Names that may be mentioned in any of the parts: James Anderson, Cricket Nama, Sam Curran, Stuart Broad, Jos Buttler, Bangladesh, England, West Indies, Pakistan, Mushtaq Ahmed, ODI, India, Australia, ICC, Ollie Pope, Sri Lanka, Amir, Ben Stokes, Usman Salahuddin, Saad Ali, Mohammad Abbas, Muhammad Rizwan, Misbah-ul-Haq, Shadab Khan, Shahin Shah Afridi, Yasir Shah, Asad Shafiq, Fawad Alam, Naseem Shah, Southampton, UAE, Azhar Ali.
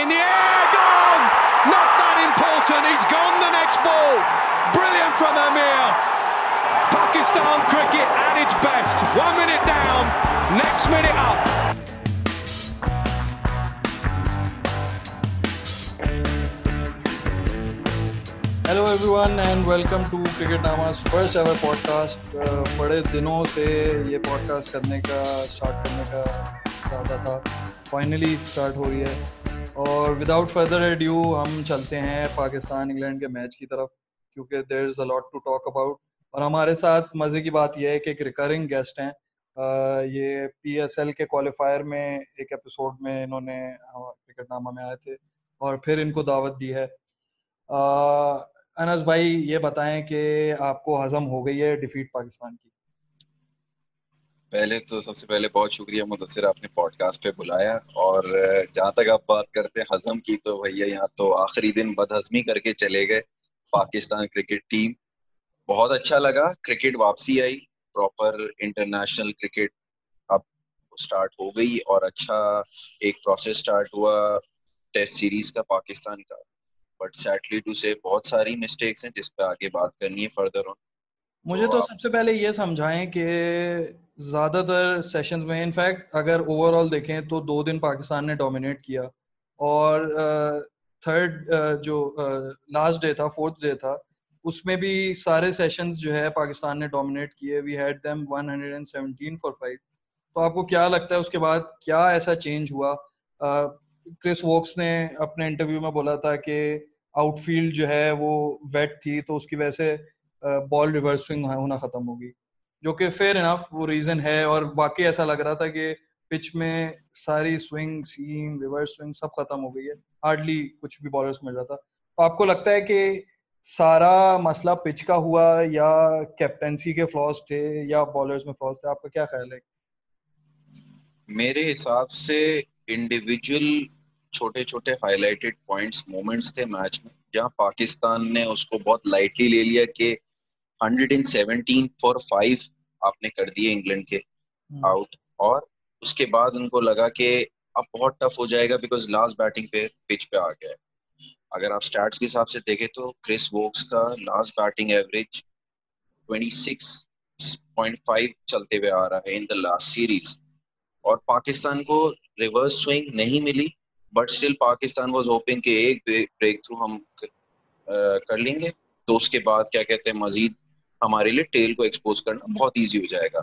in the air, gone! Not that important, he's gone the next ball. Brilliant from Amir. Pakistan cricket at its best. 1 minute down, next minute up. Hello everyone and welcome to Cricket Nama's first ever podcast. बड़े दिनों से ये podcast start करने का इरादा था, finally start हो रही है और विदाउट फर्दर एड्यू हम चलते हैं पाकिस्तान इंग्लैंड के मैच की तरफ क्योंकि there is a lot to talk about और हमारे साथ मज़े की बात यह है कि एक रिकरिंग गेस्ट हैं. ये PSL के क्वालिफायर में एक एपिसोड में इन्होंने क्रिकेटनामा में आए थे और फिर इनको दावत दी है. अनस भाई ये बताएं कि आपको हजम हो गई है डिफीट पाकिस्तान की? पहले तो सबसे पहले बहुत शुक्रिया मुदस्सिर, आपने पॉडकास्ट पे बुलाया और जहाँ तक आप बात करते हैं हजम की तो भैया यहाँ तो आखिरी दिन बदहजमी करके चले गए पाकिस्तान क्रिकेट टीम. बहुत अच्छा लगा, क्रिकेट वापसी आई, प्रॉपर इंटरनेशनल क्रिकेट अब स्टार्ट हो गई और अच्छा एक प्रोसेस स्टार्ट हुआ टेस्ट सीरीज का पाकिस्तान का. बट सैडली टू से बहुत सारी मिस्टेक्स हैं जिस पे आगे बात करनी है फर्दर ऑन. मुझे तो सबसे पहले ये समझाएं कि ज़्यादातर सेशंस में इनफैक्ट अगर ओवरऑल देखें तो 2 दिन पाकिस्तान ने डोमिनेट किया और थर्ड जो लास्ट डे था, फोर्थ डे था, उसमें भी सारे सेशंस जो है पाकिस्तान ने डोमिनेट किए. We had them 117 for 5. तो आपको क्या लगता है उसके बाद क्या ऐसा चेंज हुआ? क्रिस वोक्स ने अपने इंटरव्यू में बोला था कि आउटफील्ड जो है वो वेट थी तो उसकी वजह से बॉल रिवर्सिंग होना खत्म होगी, जो कि फेयर इनफ वो रीज़न है. और वाकई ऐसा लग रहा था कि पिच में सारी स्विंग, सीम, रिवर्स स्विंग सब खत्म हो गई है, हार्डली कुछ भी बॉलर्स मिल रहा था. तो आपको लगता है कि सारा मसला पिच का हुआ या कैप्टेंसी के फ्लॉज थे या बॉलर्स में फ्लॉज थे? आपका क्या ख्याल है? मेरे हिसाब से इंडिविजुअल छोटे छोटे हाईलाइटेड पॉइंट्स, मोमेंट्स थे मैच में जहाँ पाकिस्तान ने उसको बहुत लाइटली ले लिया कि 117 फॉर 5 आपने कर दिए इंग्लैंड के आउट और उसके बाद उनको लगा कि अब बहुत टफ हो जाएगा बिकॉज लास्ट बैटिंग पे पिच पे आ गया है. अगर आप स्टैट्स के हिसाब से देखें तो क्रिस वोक्स का लास्ट बैटिंग एवरेज 26.5 चलते हुए आ रहा है इन द लास्ट सीरीज और पाकिस्तान को रिवर्स स्विंग नहीं मिली. But still Pakistan was hoping कि एक ब्रेक थ्रू हम कर लेंगे तो उसके बाद क्या कहते हैं मजीद हमारे लिए टेल को एक्सपोज करना बहुत इजी हो जाएगा.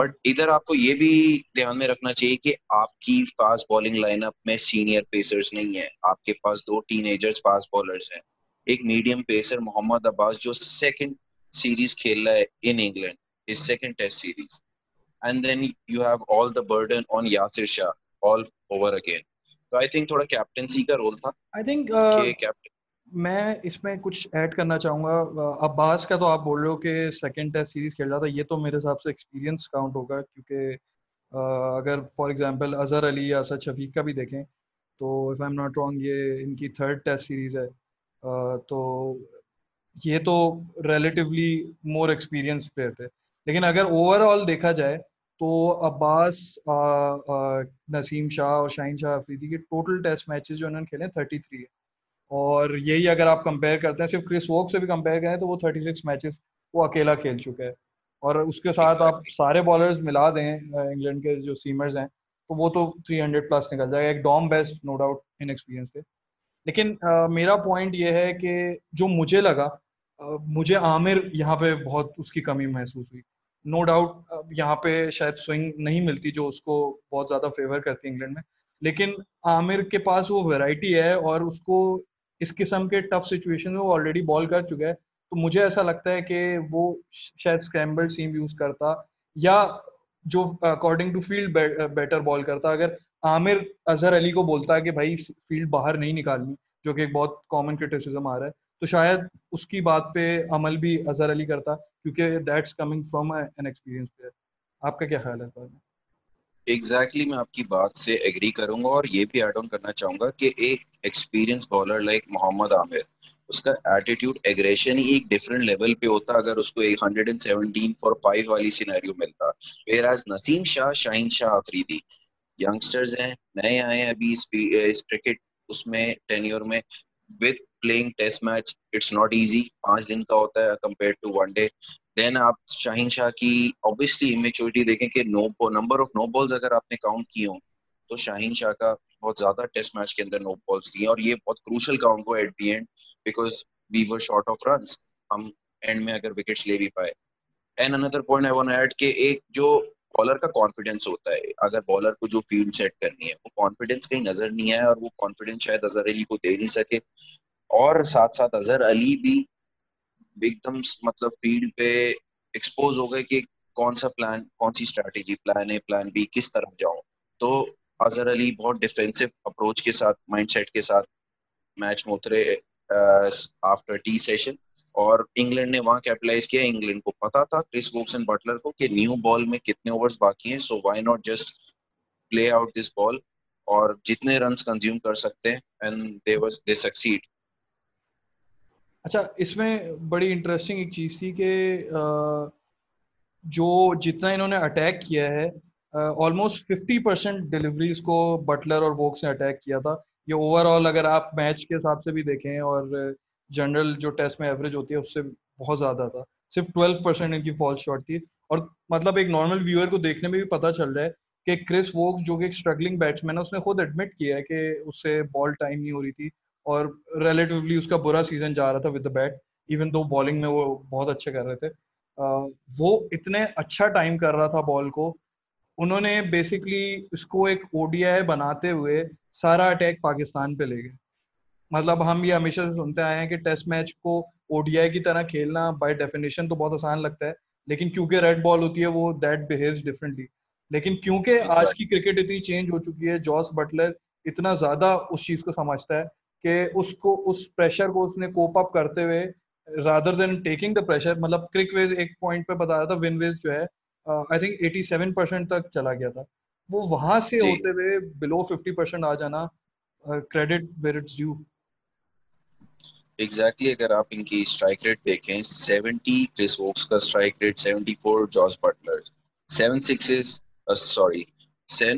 बट इधर आपको ये भी ध्यान में रखना चाहिए कि आपकी फास्ट बॉलिंग लाइनअप में सीनियर पेसर्स नहीं है, आपके पास 2 टीनएजर्स फास्ट बॉलर्स हैं, एक मीडियम पेसर मोहम्मद अब्बास जो सेकंड सीरीज खेल रहा है इन इंग्लैंड, इस second test series, and then you have all the burden on Yasir Shah all over again. तो आई थिंक थोड़ा कैप्टेंसी का रोल था. आई थिंक मैं इसमें कुछ ऐड करना चाहूँगा. अब्बास का तो आप बोल रहे हो कि सेकंड टेस्ट सीरीज़ खेल रहा था, ये तो मेरे हिसाब से एक्सपीरियंस काउंट होगा क्योंकि अगर फॉर एग्जांपल अजहर अली या असद शफीक का भी देखें तो if I am not wrong ये इनकी थर्ड टेस्ट सीरीज़ है, तो ये तो रिलेटिवली मोर एक्सपीरियंस प्लेयर थे. लेकिन अगर ओवरऑल देखा जाए तो अब्बास, नसीम शाह और शाहीन शाह अफरीदी के टोटल टेस्ट मैचेस जो उन्होंने खेले 33 है और यही अगर आप कंपेयर करते हैं सिर्फ क्रिस वोक से भी कंपेयर करें तो वो 36 मैचेस वो अकेला खेल चुका है और उसके साथ आप सारे बॉलर्स मिला दें इंग्लैंड के जो सीमर्स हैं तो वो तो 300 प्लस निकल जाएगा. एक Dom Bess no doubt in experience पे. लेकिन मेरा पॉइंट ये है कि जो मुझे लगा, मुझे आमिर यहाँ पे बहुत उसकी कमी महसूस हुई. नो डाउट यहाँ पे शायद स्विंग नहीं मिलती जो उसको बहुत ज़्यादा फेवर करती है इंग्लैंड में, लेकिन आमिर के पास वो वेराइटी है और उसको इस किस्म के टफ सिचुएशन में वो ऑलरेडी बॉल कर चुका है. तो मुझे ऐसा लगता है कि वो शायद स्क्रैम्बल सीम यूज़ करता या जो according to field better ball करता. अगर आमिर अजहर अली को बोलता है कि भाई फील्ड बाहर नहीं निकालनी, जो कि एक बहुत कॉमन क्रिटिसिज्म आ रहा है, तो शायद उसकी बात पे अमल भी अजहर अली करता क्योंकि that's coming from an experience player. आपका क्या ख्याल है? एग्जैक्टली मैं आपकी बात से एग्री करूंगा और ये भी ऐड ऑन करना चाहूंगा कि एक experience bowler like Mohammad Amir, उसका एटीट्यूड, एग्रेशन ही एक डिफरेंट लेवल पे होता अगर उसको 117 फॉर 5 वाली सिनेरियो मिलता. वेयरएज नसीम शाह, शाहीन शाह अफरीदी यंगस्टर्स हैं, नए आए हैं अभी इस क्रिकेट اس میں ٹینیور میں with playing test match it's not easy, 5 دن کا ہوتا ہے compared to one day. Then آپ شاہین شاہ کی obviously immaturity دیکھیں کہ number of no balls اگر آپ نے count کی ہوں تو شاہین شاہ کا بہت زیادہ ٹیسٹ میچ کے اندر no balls دیے اور یہ بہت crucial count ہوا at the end because we were short of runs, ہم end میں اگر wickets لے بھی پائے. And another point I want to add کہ ایک جو بالر کا کانفیڈینس ہوتا ہے اگر بالر کو جو فیلڈ سیٹ کرنی ہے وہ کانفیڈینس کہیں نظر نہیں آیا اور وہ کانفیڈینس شاید اظہر علی کو دے نہیں سکے اور ساتھ ساتھ اظہر علی بھی ایک دم مطلب فیلڈ پہ ایکسپوز ہو گئے کہ کون سا پلان کون سی strategy plan A plan B کس طرف جاؤں. تو اظہر علی بہت ڈیفینسو اپروچ کے ساتھ مائنڈ سیٹ کے ساتھ میچ میں اترے آفٹر ٹی سیشن اور انگلینڈ نے وہاں کیپٹلائز کیا. انگلینڈ کو پتا تھا کرس ووکس اینڈ بٹلر کو کہ نیو بال میں کتنے اوورز باقی ہیں so why not just play out this ball اور جتنے رنز کنزیوم کر سکتے ہیں اینڈ دے سکسیڈ. اچھا اس میں بڑی انٹرسٹنگ ایک چیز تھی کہ جو جتنا انہوں نے اٹیک کیا ہے آلموسٹ 50% ڈیلیوریز کو بٹلر اور ووکس نے اٹیک کیا تھا. یہ اوور آل اگر آپ میچ کے حساب سے بھی دیکھیں اور جنرل جو ٹیسٹ میں ایوریج ہوتی ہے اس سے بہت زیادہ تھا. صرف 12% ان کی فال شاٹ تھی اور مطلب ایک نارمل ویور کو دیکھنے میں بھی پتہ چل رہا ہے کہ کرس ووکس جو کہ ایک اسٹرگلنگ بیٹس مین ہے اس نے خود ایڈمٹ کیا ہے کہ اس سے بال ٹائم نہیں ہو رہی تھی اور ریلیٹیولی اس کا برا سیزن جا رہا تھا with the bat even though bowling میں وہ بہت اچھے کر رہے تھے. وہ اتنے اچھا ٹائم کر رہا تھا بال کو. انہوں نے بیسکلی اس کو ایک ODI بناتے ہوئے سارا اٹیک پاکستان پہ لے گئے. مطلب ہم یہ ہمیشہ سے سنتے آئے ہیں کہ ٹیسٹ میچ کو ODI کی طرح کھیلنا بائی ڈیفینیشن تو بہت آسان لگتا ہے لیکن کیونکہ ریڈ بال ہوتی ہے وہ دیٹ بہیوز ڈفرینٹلی. لیکن کیونکہ آج کی کرکٹ اتنی چینج ہو چکی ہے جوس بٹلر اتنا زیادہ اس چیز کو سمجھتا ہے کہ اس کو اس پریشر کو اس نے کوپ اپ کرتے ہوئے rather than taking the pressure مطلب کرک ویز ایک پوائنٹ پہ بتا رہا تھا ون ویز جو ہے آئی تھنک 87% تک چلا گیا تھا. وہ وہاں سے ہوتے ہوئے بلو 50% آ جانا credit where it's due. Exactly اگر آپ ان کی اسٹرائک ریٹ دیکھیں 70 کرس ووکس کا strike rate 74 Jos Buttler 7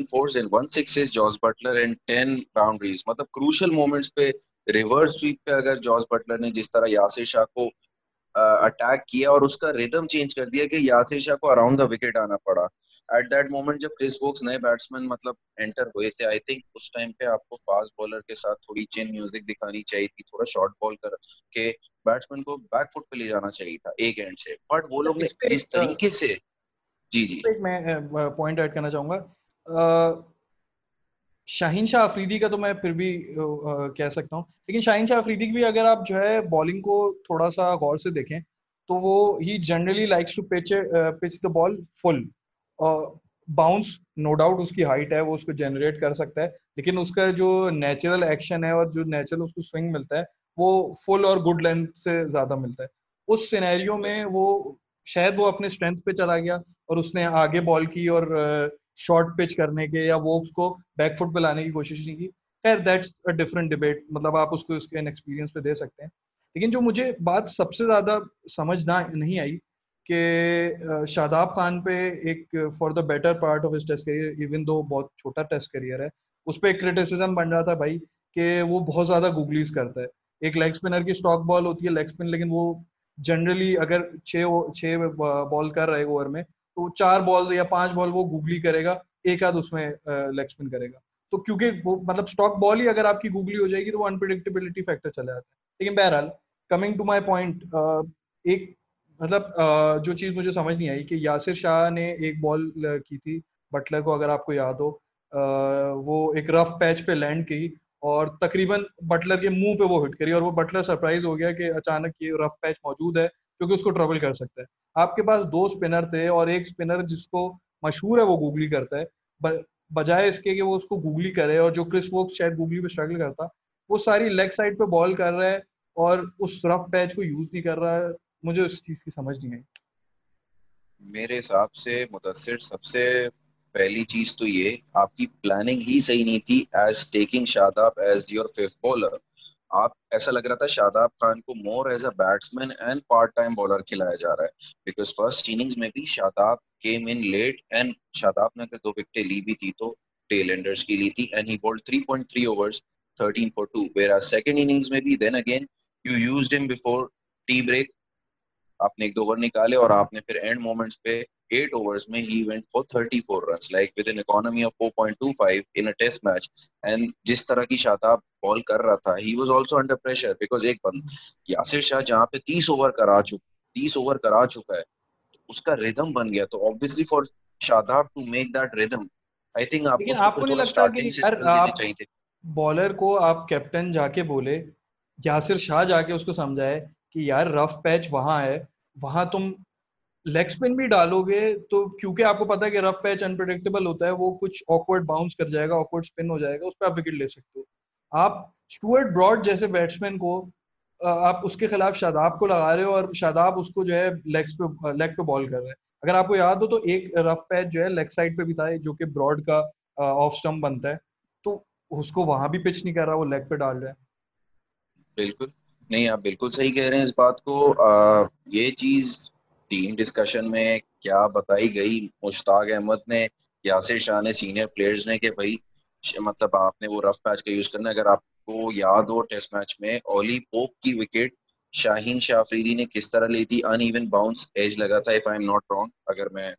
fours and 1 sixes Jos Buttler and 10 boundaries. مطلب کروشل مومنٹس پہ ریورس سویپ پہ اگر جوس بٹلر نے جس طرح یاسر شاہ کو اٹیک کیا اور اس کا ریدم چینج کر دیا کہ یاسر شاہ کو اراؤنڈ دا وکٹ آنا پڑا. ایٹ دیٹ مومنٹ جب کرس ووکس نئے بیٹسمین مطلب انٹر ہوئے تھے آئی تھنک اس ٹائم پہ آپ کو فاسٹ بالر کے ساتھ تھوڑی چین میوزک دکھانی چاہیے تھی تھوڑا شارٹ بال کر کے بیٹسمین کو بیک فٹ پہ لے جانا چاہیے تھا ایک اینڈ سے بٹ وہ لوگ جس طریقے سے جی میں پوائنٹ ایڈ کرنا چاہوں گا شاہین شاہ آفریدی کا تو میں پھر بھی کہہ سکتا ہوں لیکن شاہین شاہ آفریدی کی بھی اگر آپ جو ہے بالنگ کو تھوڑا سا غور سے دیکھیں تو وہ ہی generally likes to pitch the ball full bounce no doubt اس کی ہائٹ ہے وہ اس کو جنریٹ کر سکتا ہے لیکن اس کا جو نیچرل ایکشن ہے اور جو نیچرل اس کو سوئنگ ملتا ہے وہ فل اور گڈ لینتھ سے زیادہ ملتا ہے. اس سینیریو میں وہ شاید وہ اپنے اسٹرینتھ پہ چلا گیا اور اس نے آگے بال کی اور شارٹ پچ کرنے کے یا ووکس کو بیک فٹ پہ لانے کی کوشش نہیں کی. خیر دیٹس اے ڈفرنٹ ڈبیٹ مطلب آپ اس کو اس کے ایکسپیرینس پہ دے سکتے ہیں لیکن جو مجھے بات سب سے زیادہ سمجھ نہیں آئی کہ شاداب خان پہ ایک for the better part of his test career even though بہت چھوٹا ٹیسٹ کیریئر ہے اس پہ ایک کریٹیسزم بن رہا تھا بھائی کہ وہ بہت زیادہ گوگلیز کرتا ہے. ایک لیگ اسپنر کی اسٹاک بال ہوتی ہے لیگ اسپن لیکن وہ جنرلی اگر چھ بال کر رہے اوور میں تو 4 بال یا 5 بال وہ گوگلی کرے گا ایک آدھ اس میں لیگ اسپن کرے گا. تو کیونکہ وہ مطلب اسٹاک بال ہی اگر آپ کی گوگلی ہو جائے گی تو وہ انپریڈکٹیبلٹی فیکٹر چلا جاتا ہے. لیکن بہرحال کمنگ ٹو مائی پوائنٹ ایک مطلب جو چیز مجھے سمجھ نہیں آئی کہ یاسر شاہ نے ایک بال کی تھی بٹلر کو اگر آپ کو یاد ہو وہ ایک رف پیچ پہ لینڈ کی اور تقریباً بٹلر کے منہ پہ وہ ہٹ کری اور وہ بٹلر سرپرائز ہو گیا کہ اچانک یہ رف پیچ موجود ہے کیونکہ اس کو ٹربل کر سکتا ہے. آپ کے پاس 2 اسپنر تھے اور ایک اسپنر جس کو مشہور ہے وہ گوگلی کرتا ہے بجائے اس کے کہ وہ اس کو گوگلی کرے اور جو کرس ووکس شاید گوگلی پہ اسٹرگل کرتا وہ ساری لیگ سائڈ پہ بال کر رہا ہے اور اس رف پیچ کو یوز نہیں کر رہا ہے. مجھے اس چیز کی سمجھ نہیں آئی. میرے حساب سے متاثر سب سے پہلی چیز تو یہ آپ کی پلاننگ ہی صحیح نہیں تھی as taking Shadab as your fifth bowler. آپ ایسا لگ رہا تھا شاداب خان کو more as a batsman and part time bowler کھلایا جا رہا ہے بیکاز فرسٹ اننگز میں بھی Shadab came in late and Shadab نے اگر 2 وکٹیں لی بھی تھی تو ٹیل اینڈرز کی لی تھی and he bowled 3.3 overs 13 for 2, whereas second innings میں بھی then again you used him before tea break. آپ نے ایک دو اوور نکالے اور آپ نے پھر اینڈ مومنٹس پہ 8 اوورز میں he went for 34 runs like with an economy of 4.25 in a test match. And جس طرح کی شاداب بال کر رہا تھا he was also under pressure because ایک بند یاسر شاہ جہاں پہ 30 اوور کرا چکا ہے اس کا ریدم بن گیا تو obviously for Shadab to make that rhythm I think آپ کو نہیں لگتا کہ ہر بالر کو آپ کیپٹن جا کے بولے یاسر شاہ جا کے اس کو سمجھائے کہ یار رف پیچ وہاں ہے وہاں تم لیگ اسپن بھی ڈالو گے تو کیونکہ آپ کو پتا ہے کہ رف پیچ انپریڈکٹیبل ہوتا ہے وہ کچھ آکورڈ باؤنس کر جائے گا آکورڈ اسپن ہو جائے گا اس پہ آپ وکٹ لے سکتے ہو. آپ اسٹورٹ براڈ جیسے بیٹسمین کو آپ اس کے خلاف شاداب کو لگا رہے ہو اور شاداب اس کو جو ہے لیگ پہ بال کر رہا ہے. اگر آپ کو یاد ہو تو ایک رف پیچ جو ہے لیگ سائڈ پہ بھی تھا جو کہ براڈ کا آف اسٹمپ بنتا ہے تو اس کو وہاں بھی پچ نہیں کر رہا وہ لیگ پہ ڈال رہا ہے. بالکل نہیں آپ بالکل صحیح کہہ رہے ہیں اس بات کو. یہ چیز ٹیم ڈسکشن میں کیا بتائی گئی مشتاق احمد نے یاسر شاہ نے سینئر پلیئرز نے کہ بھائی مطلب آپ نے وہ رف پیچ کا یوز کرنا. اگر آپ کو یاد ہو ٹیسٹ میچ میں اولی پوپ کی وکٹ شاہین شاہ افریدی نے کس طرح لی تھی ان ایون باؤنس ایج لگا تھا if I am not wrong اگر میں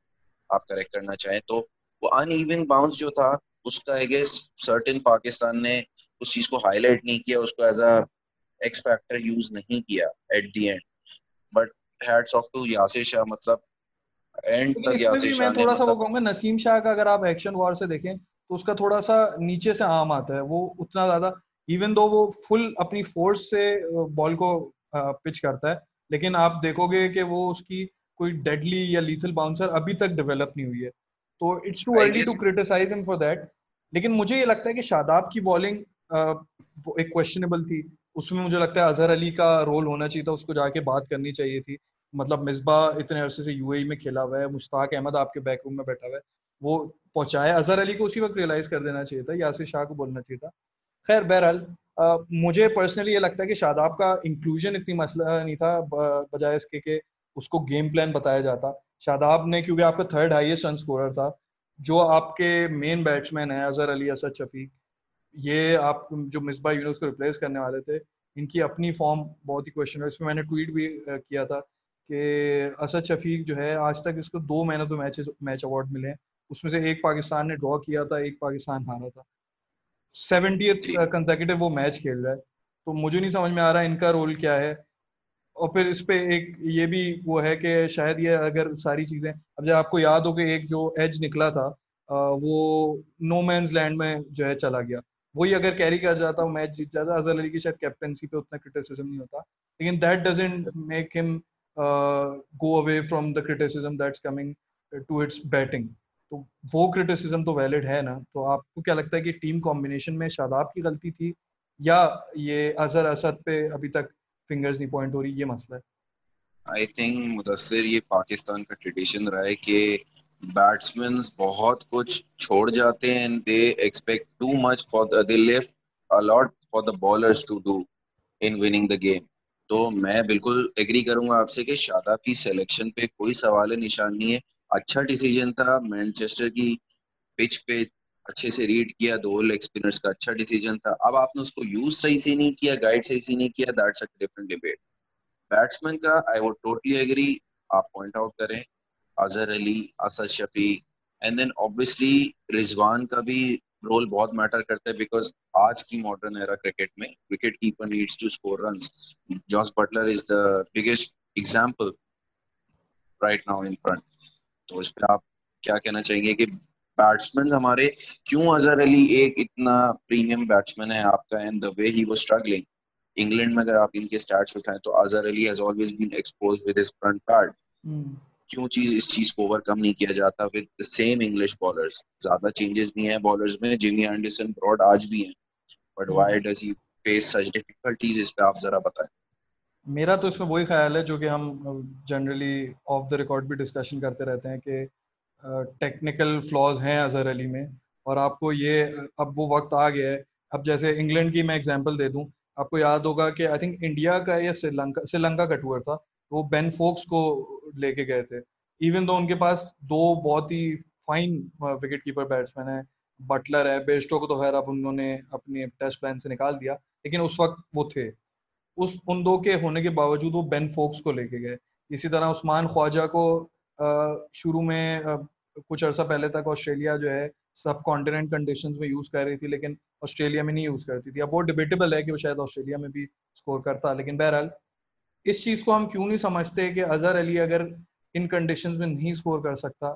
آپ کریکٹ کرنا چاہیں تو وہ ان ایون باؤنس جو تھا اس کا آئی گیس سرٹن پاکستان نے اس چیز کو ہائی لائٹ نہیں کیا اس کو as a X factor use نہیں کیا at the end but hats off to Yasir Shah مطلب اینڈ تک یاسر شاہ. میں تھوڑا سا وہ کہوں گا نسیم شاہ کا اگر آپ ایکشن وار سے دیکھیں تو اس کا تھوڑا سا نیچے سے عام آتا ہے وہ اتنا زیادہ ایون دو وہ فل اپنی فورس سے بال کو پچ کرتا ہے لیکن آپ دیکھو گے کہ وہ اس کی کوئی ڈیڈلی یا لیتھل باؤنسر ابھی تک ڈیولپ نہیں ہوئی ہے تو it's too early to criticise him for that. لیکن مجھے یہ لگتا ہے کہ شاداب کی بالنگ ایک کویشچنیبل تھی اس میں مجھے لگتا ہے اظہر علی کا رول ہونا چاہیے تھا اس کو جا کے بات کرنی چاہیے تھی. مطلب مصباح اتنے عرصے سے یو اے ای میں کھیلا ہوا ہے مشتاق احمد آپ کے بیک روم میں بیٹھا ہوا ہے وہ پہنچائے اظہر علی کو اسی وقت ریئلائز کر دینا چاہیے تھا یاسر شاہ کو بولنا چاہیے تھا. خیر بہرحال مجھے پرسنلی یہ لگتا ہے کہ شاداب کا انکلوژن اتنی مسئلہ نہیں تھا بجائے اس کے کہ اس کو گیم پلان بتایا جاتا. شاداب نے کیونکہ آپ کا تھرڈ ہائیسٹ رن اسکورر تھا جو آپ کے مین بیٹسمین ہیں اظہر علی اسد شفیق یہ آپ جو مصباح یونس کو ریپلیس کرنے والے تھے ان کی اپنی فارم بہت ہی کوشچنیبل. اس میں میں نے ٹویٹ بھی کیا تھا کہ اسد شفیق جو ہے آج تک اس کو 2 man of the match award ملے ہیں اس میں سے ایک پاکستان نے ڈرا کیا تھا ایک پاکستان ہارا تھا 70th کنسیکٹو وہ میچ کھیل رہا ہے تو مجھے نہیں سمجھ میں آ رہا ان کا رول کیا ہے. اور پھر اس پہ ایک یہ بھی وہ ہے کہ شاید یہ اگر ساری چیزیں اب جب آپ کو یاد ہو کہ ایک جو ایج نکلا تھا وہ نو مینز لینڈ میں جو ہے چلا گیا وہی اگر کیری کر جاتا وہ میچ جیت جاتا اظہر علی کی شاید کیپٹنسی پہ اتنا کرٹیسزم نہیں ہوتا لیکن that doesn't make him go away from the criticism that's coming to its batting تو وہ کرٹیسزم تو ویلڈ ہے نا. تو آپ کو کیا لگتا ہے کہ ٹیم کمبینیشن میں شاداب کی غلطی تھی یا یہ اظہر اسد پہ ابھی تک فنگرز نہیں پوائنٹ ہو رہی یہ مسئلہ ہے؟ آئی تھنک مدثر یہ پاکستان کا ٹریڈیشن رہا ہے کہ بیٹسمینز بہت کچھ چھوڑ جاتے ہیں and they expect too much for they left a lot for the bowlers to do in winning the game. تو میں بالکل ایگری کروں گا آپ سے کہ شاداب کی سلیکشن پہ کوئی سوال نشان نہیں ہے. اچھا ڈیسیجن تھا مینچسٹر کی پچ پہ اچھے سے ریڈ کیا 2 لیگ اسپنرز کا اچھا ڈیسیجن تھا. اب آپ نے اس کو یوز صحیح سے نہیں کیا گائیڈ صحیح سے نہیں کیا that's a different debate. Batsman کا آئی ووڈ ٹوٹلی ایگری آپ پوائنٹ آؤٹ کریں Azhar Ali Asad Shafiq and then obviously Rizwan کا بھی رول بہت میٹر کرتا ہے بیکاز آج کی ماڈرن ایرا کرکٹ میں wicket keeper needs to score runs. Jos Buttler is the biggest example right now in front. تو اس پہ آپ کیا کہنا چاہیں گے کہ بیٹسمین ہمارے کیوں اظہر علی ایک اتنا پریمیم بیٹسمین ہے آپ کا and the way he was struggling England میں اگر آپ ان کے سٹیٹس اٹھائیں تو Azhar Ali has always been exposed with his front part کیوں چیز اس چیز کو اوور کم نہیں کیا جاتا with the same English bowlers. زیادہ چینجز نہیں ہیں بالرز میں جیمی اینڈرسن براڈ آج بھی ہیں but why does he face such difficulties اس پہ آپ ذرا بتائیں. میرا تو اس میں وہی خیال ہے جو کہ ہم جنرلی آف دا ریکارڈ بھی ڈسکشن کرتے رہتے ہیں کہ ٹیکنیکل فلاز ہیں اظہر علی میں اور آپ کو یہ اب وہ وقت آ گیا ہے. اب جیسے انگلینڈ کی میں ایگزامپل دے دوں آپ کو یاد ہوگا کہ آئی تھنک انڈیا کا یا سری لنکا کا ٹور تھا وہ بین فوکس کو لے کے گئے تھے ایون دو ان کے پاس 2 بہت ہی فائن وکٹ کیپر بیٹسمین ہیں بٹلر ہے, بیسٹو کو تو خیر اب انہوں نے اپنے ٹیسٹ پلان سے نکال دیا, لیکن اس وقت وہ تھے. اس ان دو کے ہونے کے باوجود وہ بین فوکس کو لے کے گئے. اسی طرح عثمان خواجہ کو شروع میں کچھ عرصہ پہلے تک آسٹریلیا جو ہے سب کانٹیننٹ کنڈیشنز میں یوز کر رہی تھی, لیکن آسٹریلیا میں نہیں یوز کرتی تھی. اب وہ ڈبیٹیبل ہے کہ وہ شاید آسٹریلیا میں بھی اسکور کرتا, لیکن بہرحال اس چیز کو ہم کیوں نہیں سمجھتے کہ اظہر علی اگر ان کنڈیشنز میں نہیں اسکور کر سکتا,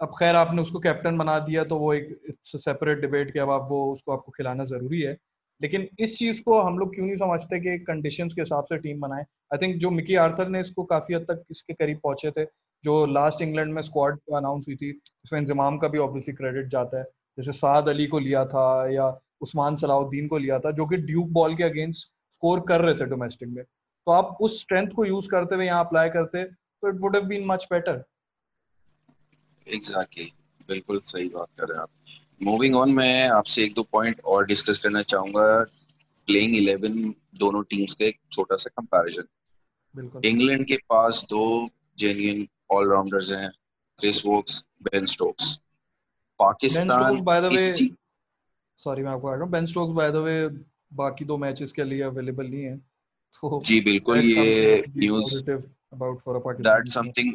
اب خیر آپ نے اس کو کیپٹن بنا دیا تو وہ ایک سیپریٹ ڈبیٹ کہ اب آپ وہ اس کو آپ کو کھلانا ضروری ہے, لیکن اس چیز کو ہم لوگ کیوں نہیں سمجھتے کہ کنڈیشنز کے حساب سے ٹیم بنائیں. آئی تھنک جو مکی آرتھر نے اس کو کافی حد تک اس کے قریب پہنچے تھے, جو لاسٹ انگلینڈ میں اسکواڈ اناؤنس ہوئی تھی اس میں انضمام کا بھی آبویسلی کریڈٹ جاتا ہے, جیسے سعد علی کو لیا تھا یا عثمان صلاح الدین کو لیا تھا جو کہ ڈیوک بال کے اگینسٹ اسکور کر رہے تھے ڈومیسٹک میں, تو آپ اس اسٹرینتھ کو یوز کرتے ہوئے یہاں اپلائی کرتے تو it would have been much better. Exactly, بالکل صحیح بات کر رہے ہیں آپ. موونگ آن, میں آپ سے ایک دو پوائنٹ اور ڈسکس کرنا چاہوں گا. پلینگ 11 دونوں ٹیمس کے ایک چھوٹا سا کمپیریزن. بالکل انگلینڈ کے پاس دو جینوئن آل راؤنڈرز ہیں, Chris Woakes, Ben Stokes. Pakistan sorry میں آپ کو کہہ رہا ہوں بین سٹوکس بائی دی وے باقی دو میچز کے لیے اویلیبل نہیں ہیں, تو جی بالکل یہ news about for Pakistan that something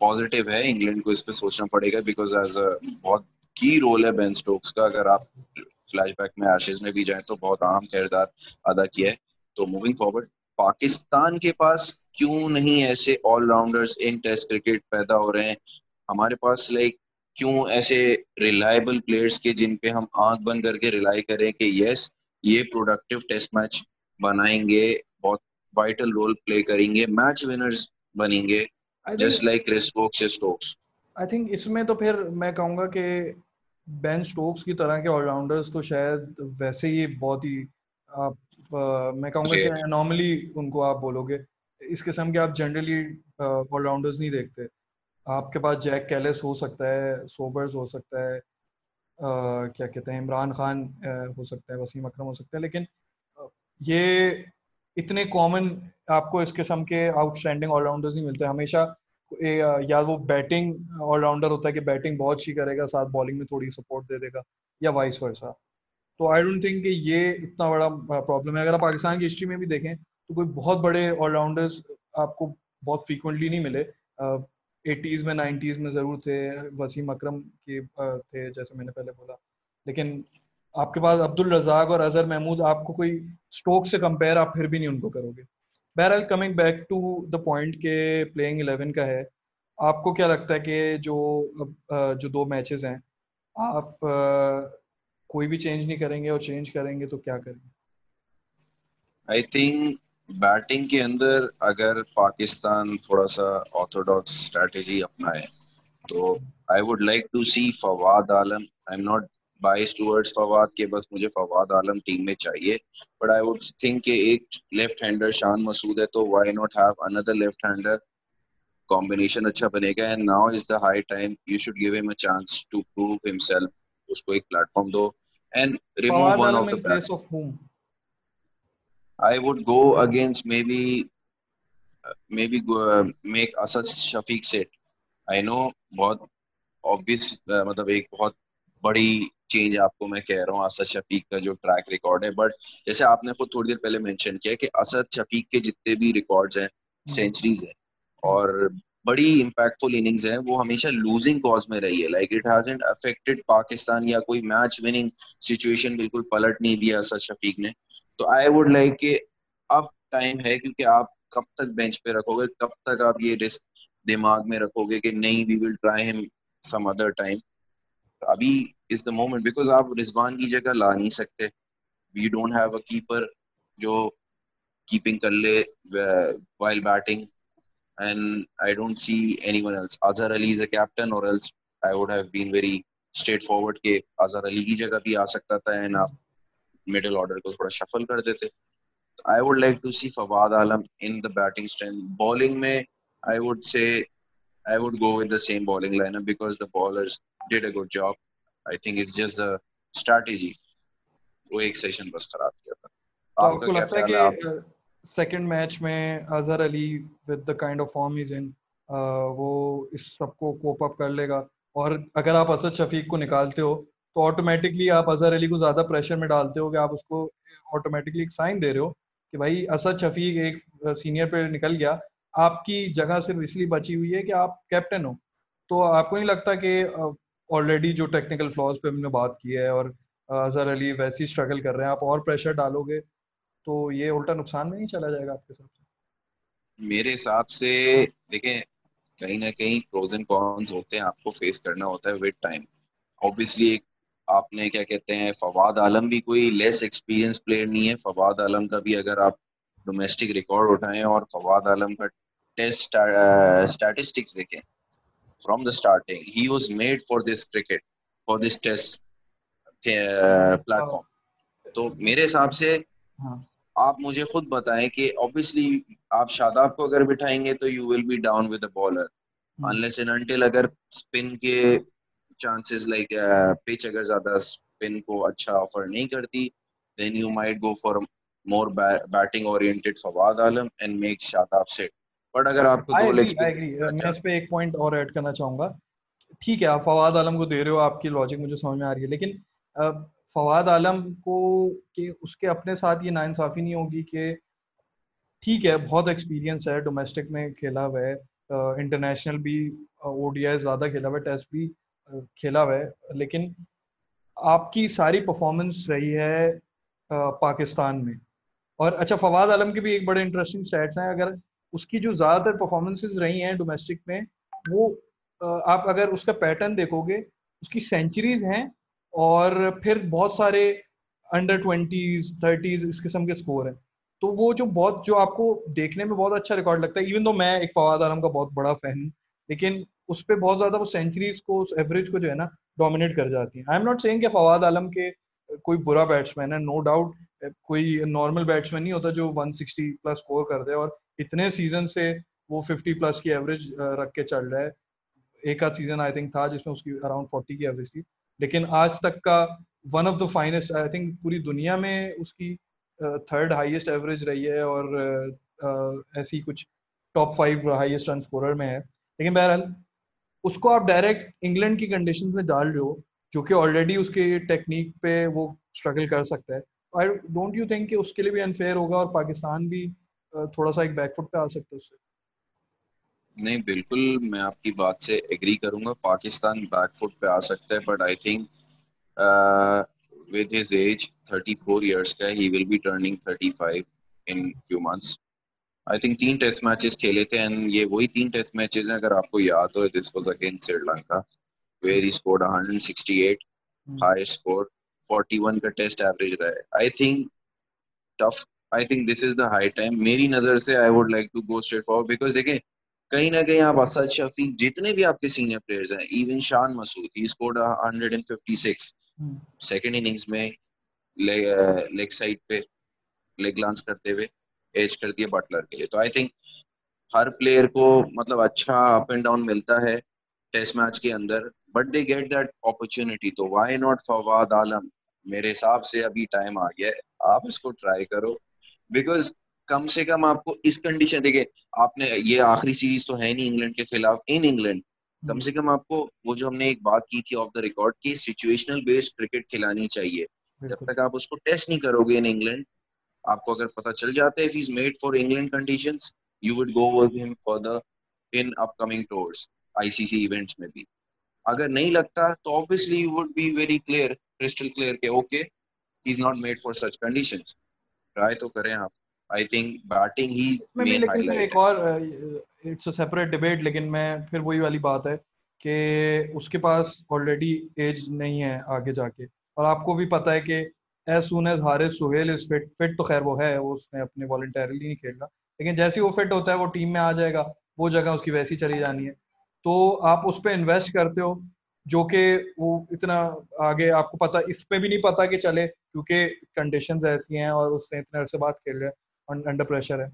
positive ہے. انگلینڈ کو اس پہ سوچنا پڑے گا بیکاز ایز بہت کی رول ہے بین سٹوکس کا. اگر آپ فلیش بیک میں ایشز میں بھی جائیں تو بہت اہم کردار ادا کیا ہے. تو موونگ فارورڈ, پاکستان کے پاس کیوں نہیں ایسے all rounders in test cricket پیدا ہو رہے ہیں ہمارے پاس؟ لائک کیوں ایسے ریلائبل پلیئرز کے جن پہ ہم آنکھ بند کر کے ریلائی کریں کہ یس یہ پروڈکٹیو ٹیسٹ میچ بنائیں گے, بہت وائٹل رول پلے کریں گے, میچ ونرز بنیں گے, جسٹ لائک کرس ووکس یا سٹوکس. آئی تھنک اس میں تو پھر میں کہوں گا کہ بین سٹوکس کی طرح کے آل راؤنڈرز تو شاید ویسے ہی بہت ہی میں کہوں گا کہ انارملی ان کو آپ بولو گے اس قسم کے آپ جنرلی آل راؤنڈرز نہیں دیکھتے. آپ کے پاس جیک کیلس ہو سکتا ہے, سوبرز ہو سکتا ہے, کیا کہتے ہیں عمران خان ہو سکتا ہے, وسیم اکرم ہو سکتا ہے, لیکن یہ اتنے کامن آپ کو اس قسم کے آؤٹ اسٹینڈنگ آل راؤنڈرز نہیں ملتے. ہمیشہ یا وہ بیٹنگ آل راؤنڈر ہوتا ہے کہ بیٹنگ بہت اچھی کرے گا ساتھ بالنگ میں تھوڑی سپورٹ دے دے گا, یا وائس ورسا. تو آئی ڈونٹ تھنک کہ یہ اتنا بڑا پرابلم ہے. اگر آپ پاکستان کی ہسٹری میں بھی دیکھیں تو کوئی بہت بڑے آل راؤنڈرز آپ کو بہت فریکوینٹلی نہیں ملے. 80s میں 90s میں ضرور تھے, وسیم اکرم کے تھے جیسے میں نے پہلے بولا, لیکن آپ کے پاس عبد الرزاق اور اظہر محمود آپ کو کوئی اسٹوک سے کمپیئر آپ پھر بھی نہیں ان کو کرو گے. بہرحال coming back to the point کہ پلینگ 11 کا ہے, آپ کو کیا لگتا ہے کہ جو دو میچز ہیں آپ کوئی بھی چینج نہیں کریں گے, اور چینج کریں گے تو کیا کریں گے؟ آئی تھنک بیٹنگ کے اندر اگر پاکستان تھوڑا سا آرتھوڈاکس اسٹریٹجی اپنائے تو I would like to see Fawad Alam. I am not bias towards Fawad کے, بس مجھے فواد عالم ٹیم میں چاہیے, بٹ آئی وڈ تھنک کہ ایک لیفٹ ہینڈر شان مسعود ہے تو why not have another left hander. Combination اچھا بنے گا and now is the high time, you should give him a chance to prove himself. اس کو ایک پلیٹ فارم دو and remove one of the place of home. I would go against maybe make Asad Shafiq sit. I know بہت obvious مطلب ایک بہت بڑی change آپ کو میں کہہ رہا ہوں اسد شفیق کا جو ٹریک ریکارڈ ہے, بٹ جیسے آپ نے خود تھوڑی دیر پہلے مینشن کیا کہ اسد شفیق کے جتنے بھی ریکارڈز ہیں سینچریز ہیں اور بڑی امپیکٹفل اننگز ہیں وہ ہمیشہ لوزنگ کاز میں رہی ہے. Like it hasn't affected Pakistan یا کوئی میچ وننگ سچویشن بالکل پلٹ نہیں دیا اسد شفیق نے. تو آئی ووڈ لائک کہ اب ٹائم ہے, کیونکہ آپ کب تک بینچ پہ رکھو گے, کب تک آپ یہ رسک دماغ میں رکھو گے کہ نہیں وی ول ٹرائی ہم سم ادر ٹائم. ابھی از دا مومنٹ بیکاز آپ رضوان کی جگہ لا نہیں سکتے. You don't have a keeper جو کیپنگ کر لے while batting, and I don't see any one else. Azhar Ali is a captain اور else I would have been very straightforward کہ اظہر علی کی جگہ بھی آ سکتا تھا اینڈ آپ مڈل آرڈر کو تھوڑا شفل کر دیتے. I would like to see Fawad Alam in the batting stand. Bowling میں I would go with the same bowling line up because the bowlers did a good job. I think it's just the strategy وہ ایک session بس خراب کیا تھا. آپ کو لگتا ہے کہ سیکنڈ میچ میں Azhar Ali with the kind of form is in وہ اس سب کو کوپ اپ کر لے گا؟ اور اگر آپ اسد شفیق کو نکالتے ہو تو آٹومیٹکلی آپ اظہر علی کو زیادہ پریشر میں ڈالتے ہو کہ آپ اس کو آٹومیٹکلی ایک سائن دے رہے ہو کہ بھائی اسد شفیق ایک سینئر پہ نکل گیا, آپ کی جگہ صرف اس لیے بچی ہوئی ہے کہ آپ کیپٹن ہو. تو آپ کو نہیں لگتا کہ آلریڈی جو ٹیکنیکل فلاز پہ ہم نے بات کی ہے اور اظہر علی ویسے ہی اسٹرگل کر رہے ہیں, آپ اور پریشر ڈالو گے تو یہ الٹا نقصان میں نہیں چلا جائے گا آپ کے حساب سے؟ میرے حساب سے دیکھیں, کہیں نہ کہیں پروز اینڈ کونز ہوتے ہیں, آپ کو فیس کرنا ہوتا ہے وتھ ٹائم. اوبیسلی آپ نے کیا کہتے ہیں, فواد عالم بھی کوئی لیس ایکسپیرینس پلیئر نہیں ہے. فواد عالم کا بھی اگر آپ ڈومیسٹک ریکارڈ اٹھائیں اور فواد عالم کا ٹیسٹ اسٹیٹسٹکس دیکھیں, from the starting he was made for this cricket, for this test platform. تو میرے حساب سے آپ مجھے خود بتائیں کہ اوبیسلی آپ شاداب کو اگر بٹھائیں گے تو you will be down with a bowler unless and until اگر اسپن کے چانسز لائک پچ اگر زیادہ اسپن کو اچھا آفر نہیں کرتی then you might go for more batting oriented Fawad Alam and make Shadab sit. But اگر آپ کو دو لیگز, میں اس پہ ایک پوائنٹ اور ایڈ کرنا چاہوں گا. ٹھیک ہے آپ فواد عالم کو دے رہے ہو, آپ کی لاجک مجھے سمجھ میں آ رہی ہے, لیکن فواد عالم کو کہ اس کے اپنے ساتھ یہ ناانصافی نہیں ہوگی کہ ٹھیک ہے بہت ایکسپیرینس ہے, ڈومیسٹک میں کھیلا ہوا ہے, انٹرنیشنل بھی او ڈی آئی زیادہ کھیلا ہوا ہے, ٹیسٹ بھی کھیلا ہوا ہے, لیکن آپ کی ساری پرفارمنس رہی ہے پاکستان میں. اور اچھا فواد عالم کے بھی ایک بڑے انٹرسٹنگ سٹیٹس ہیں, اگر اس کی جو زیادہ تر پرفارمنسز رہی ہیں ڈومیسٹک میں, وہ آپ اگر اس کا پیٹرن دیکھو گے, اس کی سینچریز ہیں اور پھر بہت سارے under 20s 30s اس قسم کے اسکور ہیں. تو وہ جو بہت جو آپ کو دیکھنے میں بہت اچھا ریکارڈ لگتا ہے, ایون تو میں ایک فواد عالم کا بہت بڑا فین ہوں, لیکن اس پہ بہت زیادہ وہ سینچریز کو اس ایوریج کو جو ہے نا ڈومینیٹ کر جاتی ہیں. آئی ایم ناٹ سیئنگ کہ فواد عالم کے کوئی برا بیٹسمین ہے, نو ڈاؤٹ کوئی نارمل بیٹسمین نہیں ہوتا جو 160 پلس اسکور کر دے, اور اتنے سیزن سے وہ 50 پلس کی ایوریج رکھ کے چل رہا ہے. ایک آدھ سیزن آئی تھنک تھا جس میں اس کی اراؤنڈ 40 کی ایوریج تھی, لیکن آج تک کا one of the finest, I think پوری دنیا میں اس کی 3rd ہائیسٹ ایوریج رہی ہے اور ایسی کچھ ٹاپ 5 ہائیسٹ رن اسکورر میں ہے. لیکن بہرحال اس کو آپ ڈائریکٹ انگلینڈ کی کنڈیشنز میں ڈال رہے ہو جو کہ آلریڈی اس کے ٹیکنیک پہ وہ اسٹرگل کر سکتا ہے. آئی ڈونٹ یو تھنک کہ اس کے لیے بھی انفیئر ہوگا اور پاکستان بھی تھوڑا سا ایک بیک فٹ پہ آ سکتا ہے اس سے؟ نہیں بالکل میں آپ کی بات سے ایگری کروں گا, پاکستان بیک فٹ پہ آ سکتا ہے, but I think with his age 34 years کا, he will be turning 35 in few months. I think 3 test matches کھیلے تھے اینڈ یہ وہی 3 ٹیسٹ میچز ہیں اگر آپ کو یاد ہو, this was against Sri Lanka where he scored 168 high score, 41 کا ٹیسٹ ایوریج رہا ہے. I think this is the high time میری نظر سے. I would like to go straightforward because دیکھیں کہیں نہ کہیں آپ اسد شفیق جتنے بھی آپ کے سینئر پلیئرز ہیں, ایون شان مسعود ہی اسکورڈ 156 سیکنڈ اننگس میں لیگ سائڈ پہ لیگ گلانس کرتے ہوئے ایج کر دیا بٹلر کے لیے. تو آئی تھنک ہر پلیئر کو مطلب اچھا اپ اینڈ ڈاؤن ملتا ہے ٹیسٹ میچ کے اندر, but they get that opportunity. تو وائی ناٹ فواد عالم, میرے حساب سے ابھی ٹائم آ گیا ہے, آپ اس کو ٹرائی کرو بیکاز کم سے کم آپ کو اس کنڈیشن, دیکھیں آپ نے یہ آخری سیریز تو ہے نہیں انگلینڈ کے خلاف ان انگلینڈ, کم سے کم آپ کو وہ جو ہم نے ایک بات کی تھی آف دا ریکارڈ کی سچویشنل بیسڈ کرکٹ کھلانی چاہیے. جب تک آپ اس کو ٹیسٹ نہیں کرو گے ان انگلینڈ, آپ کو اگر پتہ چل جاتا ہے if he's made for England conditions, you would go with him further in upcoming tours, ICC events میں بھی. اگر نہیں لگتا تو obviously you would be very clear, crystal clear کہ okay, he's not made for such conditions. Try تو کریں آپ. I think batting he main highlight. ایک اور it's a separate debate, لیکن میں پھر وہی والی بات ہے کہ اس کے پاس already age نہیں ہے آگے جا کے, اور آپ کو بھی پتہ ہے کہ as soon as Haris Sohail is fit تو خیر وہ ہے, وہ اس نے اپنے والنٹیریلی نہیں کھیلنا, لیکن جیسے ہی وہ فٹ ہوتا ہے وہ ٹیم میں آ جائے گا, وہ جگہ اس کی ویسی چلی جانی ہے. تو آپ اس پہ انویسٹ کرتے ہو جو کہ وہ اتنا آگے آپ کو پتہ اس پہ بھی نہیں پتہ کہ چلے, کیونکہ کنڈیشنز ایسی ہیں اور اس نے اتنے عرصے بعد کھیل رہے ہیں, انڈر پریشر ہے.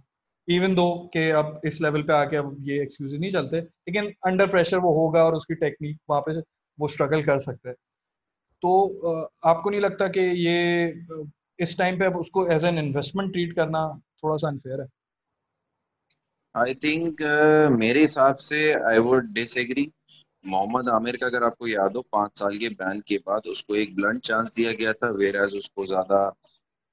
ایون دو کہ اب اس لیول پہ آ کے اب یہ ایکسکیوز نہیں چلتے, لیکن انڈر پریشر وہ ہوگا اور اس کی ٹیکنیک وہاں پہ وہ اسٹرگل کر سکتے ہیں. تو آپ کو نہیں لگتا کہ یہ اس ٹائم پہ اس کو ایز این انویسٹمنٹ ٹریٹ کرنا تھوڑا سا انفیئر ہے؟ آئی تھنک میرے حساب سے آئی وڈ ڈس ایگری محمد عامر کا اگر آپ کو یاد ہو 5 سال کے بین کے بعد اس کو ایک بلنٹ چانس دیا گیا تھا، ویراز اس کو زیادہ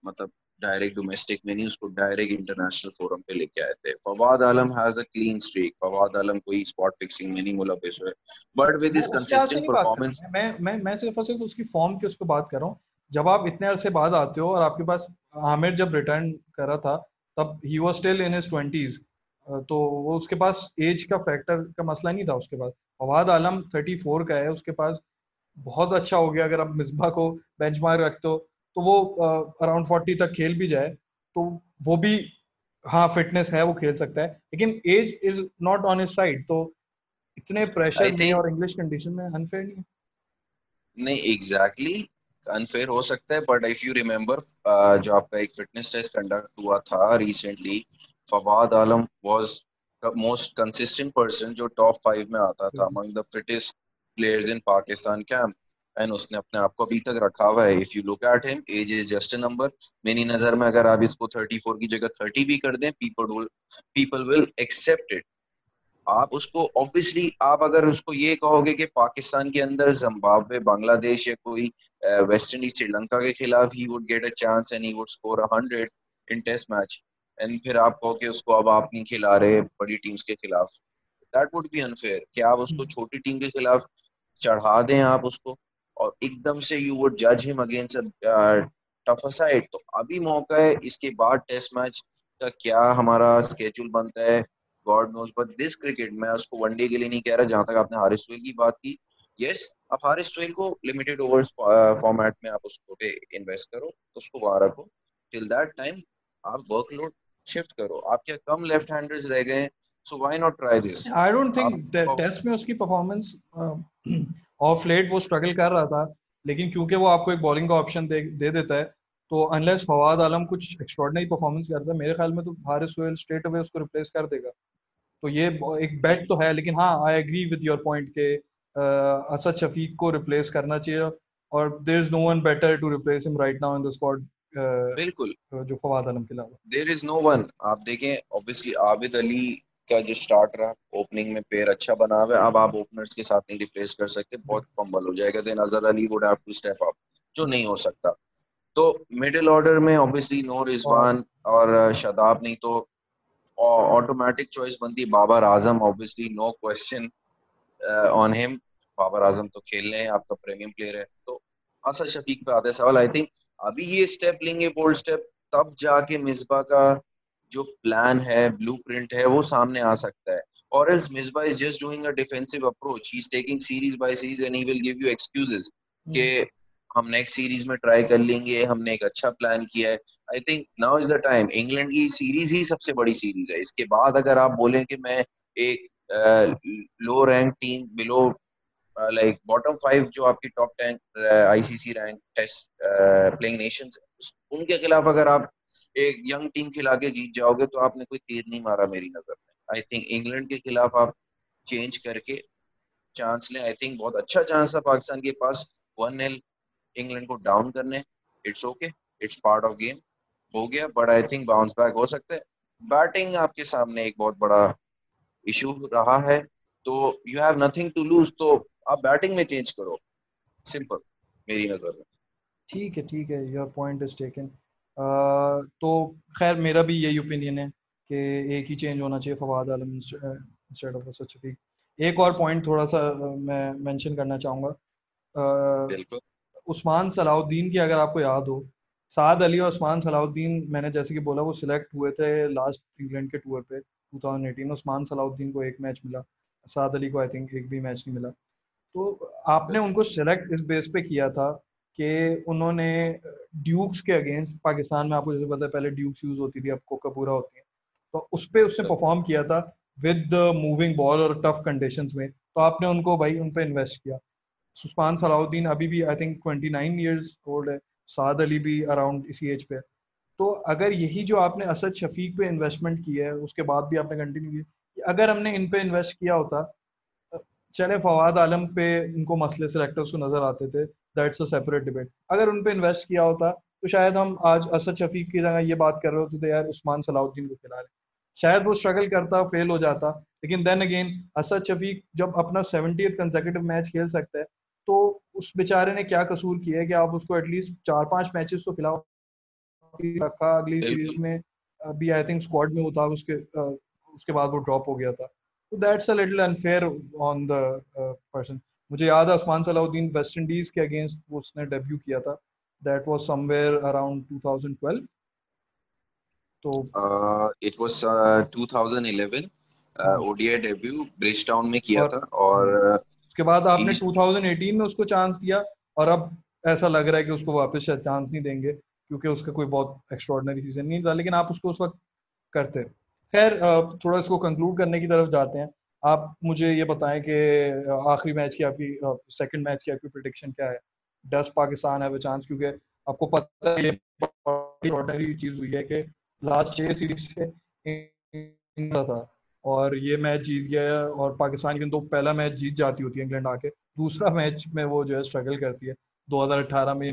مطلب ڈائریکٹ ڈومیسٹک میں نہیں، اس کو ڈائریکٹ انٹرنیشنل فورم پہ لے کے آئے تھے. Fawad Alam has a clean streak, Fawad Alam کوئی اسپاٹ فکسنگ میں نہیں ملوث ہوئے، but with his consistent performance. میں صرف اور صرف اس کی فارم کی اس کو بات کر رہا ہوں. جب آپ اتنے عرصے بعد آتے ہو اور آپ کے پاس عامر جب ریٹرن کرا تھا تب ہی was still in his 20s، تو وہ اس کے پاس ایج کا فیکٹر کا مسئلہ نہیں تھا. اس کے پاس فواد عالم 34 کا ہے، اس کے پاس بہت اچھا ہو گیا. اگر آپ مصباح کو بینچ مارک رکھتے ہو تو وہ اراؤنڈ 40 تک کھیل بھی جائے تو وہ بھی ہاں فٹنس ہے، وہ کھیل سکتا ہے، لیکن age is not on his side. تو اتنے پریشر میں اور انگلش کنڈیشن میں انفیئر نہیں ایگزیکٹلی انفیئر ہو سکتا ہے. بٹ اف یو ریمبر جو آپ کا ایک فٹنس ٹیسٹ کنڈکٹ ہوا تھا recently, Fawad Alam was most consistent person جو ٹاپ 5 میں آتا تھا among the fittest players in Pakistan camp. And اس نے اپنے آپ کو ابھی تک رکھا ہوا ہے. If you look at him, age is just a number. میری نظر میں اگر آپ اس کو 34 کی جگہ 30 بھی کر دیں people will accept it. آپ اس کو obviously آپ اگر اس کو یہ کہو گے کہ پاکستان کے اندر زمبابوے، بنگلہ دیش یا کوئی ویسٹ انڈیز، سری لنکا کے خلاف he would get a chance and he would score 100 in test match. And پھر آپ کہو کہ اس کو اب آپ نہیں کھلا رہے بڑی ٹیمز کے خلاف. That would be unfair. کہ آپ اس کو چھوٹی ٹیم کے خلاف چڑھا دیں آپ اس کو اور ایک دم سے you would judge him against a tougher side. تو ابھی موقع ہے، اس کے بعد ٹیسٹ میچ کا کیا ہمارا اسکیجول بنتا ہے God knows. But this cricket میں اس کو ون ڈے کے لیے نہیں کہہ رہا. جہاں تک آپ نے حارث سہیل کی بات کی، یس آپ حارث سہیل کو لمیٹڈ اوورز فارمیٹ میں آپ اس کو انویسٹ کرو، اس کو وہاں رکھو. ٹل دیٹ ٹائم آپ ورک لوڈ شفٹ کرو. آپ کیا کم لیفٹ ہینڈرز رہ گئے ہیں، so why not try this. I don't think test میں اس کی پرفارمنس آف لیٹ وہ اسٹرگل کر رہا تھا، لیکن کیونکہ وہ آپ کو ایک بالنگ کا آپشن دے دیتا ہے تو انلیس فواد عالم کچھ ایکسٹراڈنری پرفارمنس کرتا ہے، میرے خیال میں تو حارث سہیل اسٹریٹ اوے اس کو ریپلیس کر دے گا. تو یہ ایک بیٹ تو ہے، لیکن ہاں I agree with your point کہ اسد شفیق کو ریپلیس کرنا چاہیے اور there is no one better to replace him right now in the squad. بالکل، جو فواد عالم کے علاوہ دیر از نو ون. آپ دیکھیں اوبیسلی عابد علی کا جو اسٹارٹ رہا اوپننگ میں پیر اچھا بنا ہوا ہے، اب آپ اوپنرس کے ساتھ نہیں ریپلیس کر سکتے، بہت فمبل ہو جائے گا. Then Azhar Ali would have to step up جو نہیں ہو سکتا. تو مڈل آرڈر میں اوبیسلی نو رضوان اور شاداب نہیں، تو آٹومیٹک چوائس بنتی Babar Azam. Obviously no question on him, Babar اعظم تو کھیل لیں، آپ کا پریمیم پلیئر ہے. تو اسد شفیق پہ آتا ہے سوال. آئی تھنک ابھی یہ اسٹیپ لیں گے بولڈ اسٹیپ، تب جا کے مصباح کا جو پلان ہے، بلو پرنٹ ہے، وہ سامنے آ سکتا ہے. اور else Misbah is just doing a defensive approach, he is taking series by series and he will give you excuses کہ ہم نیکسٹ سیریز میں ٹرائی کر لیں گے، ہم نے ایک اچھا پلان کیا ہے. I think now is the time. England کی سیریز ہی سب سے بڑی سیریز ہے. اس کے بعد اگر آپ بولیں کہ میں ایک low rank team below like bottom 5 جو آپ کی top 10 ICC rank test playing nations, ان کے خلاف اگر آپ ایک ینگ ٹیم کھلا کے جیت جاؤ گے تو آپ نے کوئی تیر نہیں مارا میری نظر میں. آئی تھنک انگلینڈ کے خلاف آپ چینج کر کے چانس لیں. آئی تھنک بہت اچھا چانس تھا پاکستان کے پاس 1-0 انگلینڈ کو ڈاؤن کرنے. It's okay, it's part of game, ہو گیا. But I think bounce back ہو سکتا ہے. بیٹنگ آپ کے سامنے ایک بہت بڑا ایشو رہا ہے، تو you have nothing to lose. تو آپ بیٹنگ میں چینج کرو، سمپل میری نظر میں. ٹھیک ہے، ٹھیک ہے، یور پوائنٹ از ٹیکن. تو خیر میرا بھی یہی اوپینین ہے کہ ایک ہی چینج ہونا چاہیے، فواد عالم انسٹیڈ آف اسد شفیق. ایک اور پوائنٹ تھوڑا سا میں مینشن کرنا چاہوں گا، عثمان صلاح الدین کی اگر آپ کو یاد ہو، سعد علی اور عثمان صلاح الدین، میں نے جیسے کہ بولا وہ سلیکٹ ہوئے تھے لاسٹ انگلینڈ کے ٹور پہ 2018. عثمان صلاح الدین کو ایک میچ ملا، سعد علی کو آئی تھنک ایک بھی میچ نہیں ملا. تو آپ نے ان کو سلیکٹ اس بیس پہ کیا تھا کہ انہوں نے ڈیوکس کے اگینسٹ، پاکستان میں آپ کو جیسے پتہ ہے پہلے ڈیوکس یوز ہوتی تھی، اب کوکاپورا ہوتی ہیں، تو اس پہ اس نے پرفارم کیا تھا ود موونگ بال اور ٹف کنڈیشنز میں. تو آپ نے ان کو بھائی ان پہ انویسٹ کیا. عثمان صلاح الدین ابھی بھی آئی تھنک 29 ایئرز اولڈ ہے، سعد علی بھی اراؤنڈ اسی ایج پہ ہے. تو اگر یہی جو آپ نے اسد شفیق پہ انویسٹمنٹ کی ہے، اس کے بعد بھی آپ نے کنٹینیو کیا، اگر ہم نے ان پہ انویسٹ کیا ہوتا، چلے فواد عالم پہ ان کو مسئلے سلیکٹرس کو نظر آتے تھے، دیٹس اے سیپریٹ ڈبیٹ، اگر ان پہ انویسٹ کیا ہوتا تو شاید ہم آج اسد شفیق کی جگہ یہ بات کر رہے ہوتے تھے یار عثمان صلاح الدین کو کھلا لیں. شاید وہ اسٹرگل کرتا, فیل ہو جاتا, لیکن دین اگین اسد شفیق جب اپنا 70th کنسیکٹو میچ کھیل سکتا ہے تو اس بیچارے نے کیا قصور کیا ہے کہ آپ اس کو ایٹ لیسٹ 4-5 میچز تو کھلاؤ. رکھا اگلی سیریز میں بھی آئی تھنک اسکواڈ میں وہ تھا, اس کے بعد وہ ڈراپ ہو گیا تھا. تو that's a little unfair on the person. مجھے یاد ہے Usman Salahuddin West Indies کے اگینسٹ اس نے ڈیبیو کیا تھا, that was somewhere around 2012. تو it was 2011 ODI debut Bridgetown میں کیا تھا, اور اس کے بعد آپ نے 2018 میں اس کو چانس دیا, اور اب ایسا لگ رہا ہے کہ اس کو واپس شاید چانس نہیں دیں گے کیونکہ اس کا کوئی بہت ایکسٹراڈنری سیزن نہیں تھا, لیکن آپ اس کو اس وقت کرتے. خیر, تھوڑا اس کو کنکلوڈ کرنے کی طرف جاتے ہیں. آپ مجھے یہ بتائیں کہ آخری میچ کی آپ کی سیکنڈ میچ کی آپ کی پریڈکشن کیا ہے؟ This Pakistan have a chance, کیونکہ آپ کو پتہ ہے یہ آرڈنری چیز ہوئی ہے کہ لاسٹ 6 سیریز سے تھا اور یہ میچ جیت گیا ہے, اور پاکستان کی تو پہلا میچ جیت جاتی ہوتی ہے انگلینڈ آ کے, دوسرا میچ میں وہ جو ہے اسٹرگل کرتی ہے 2018 میں.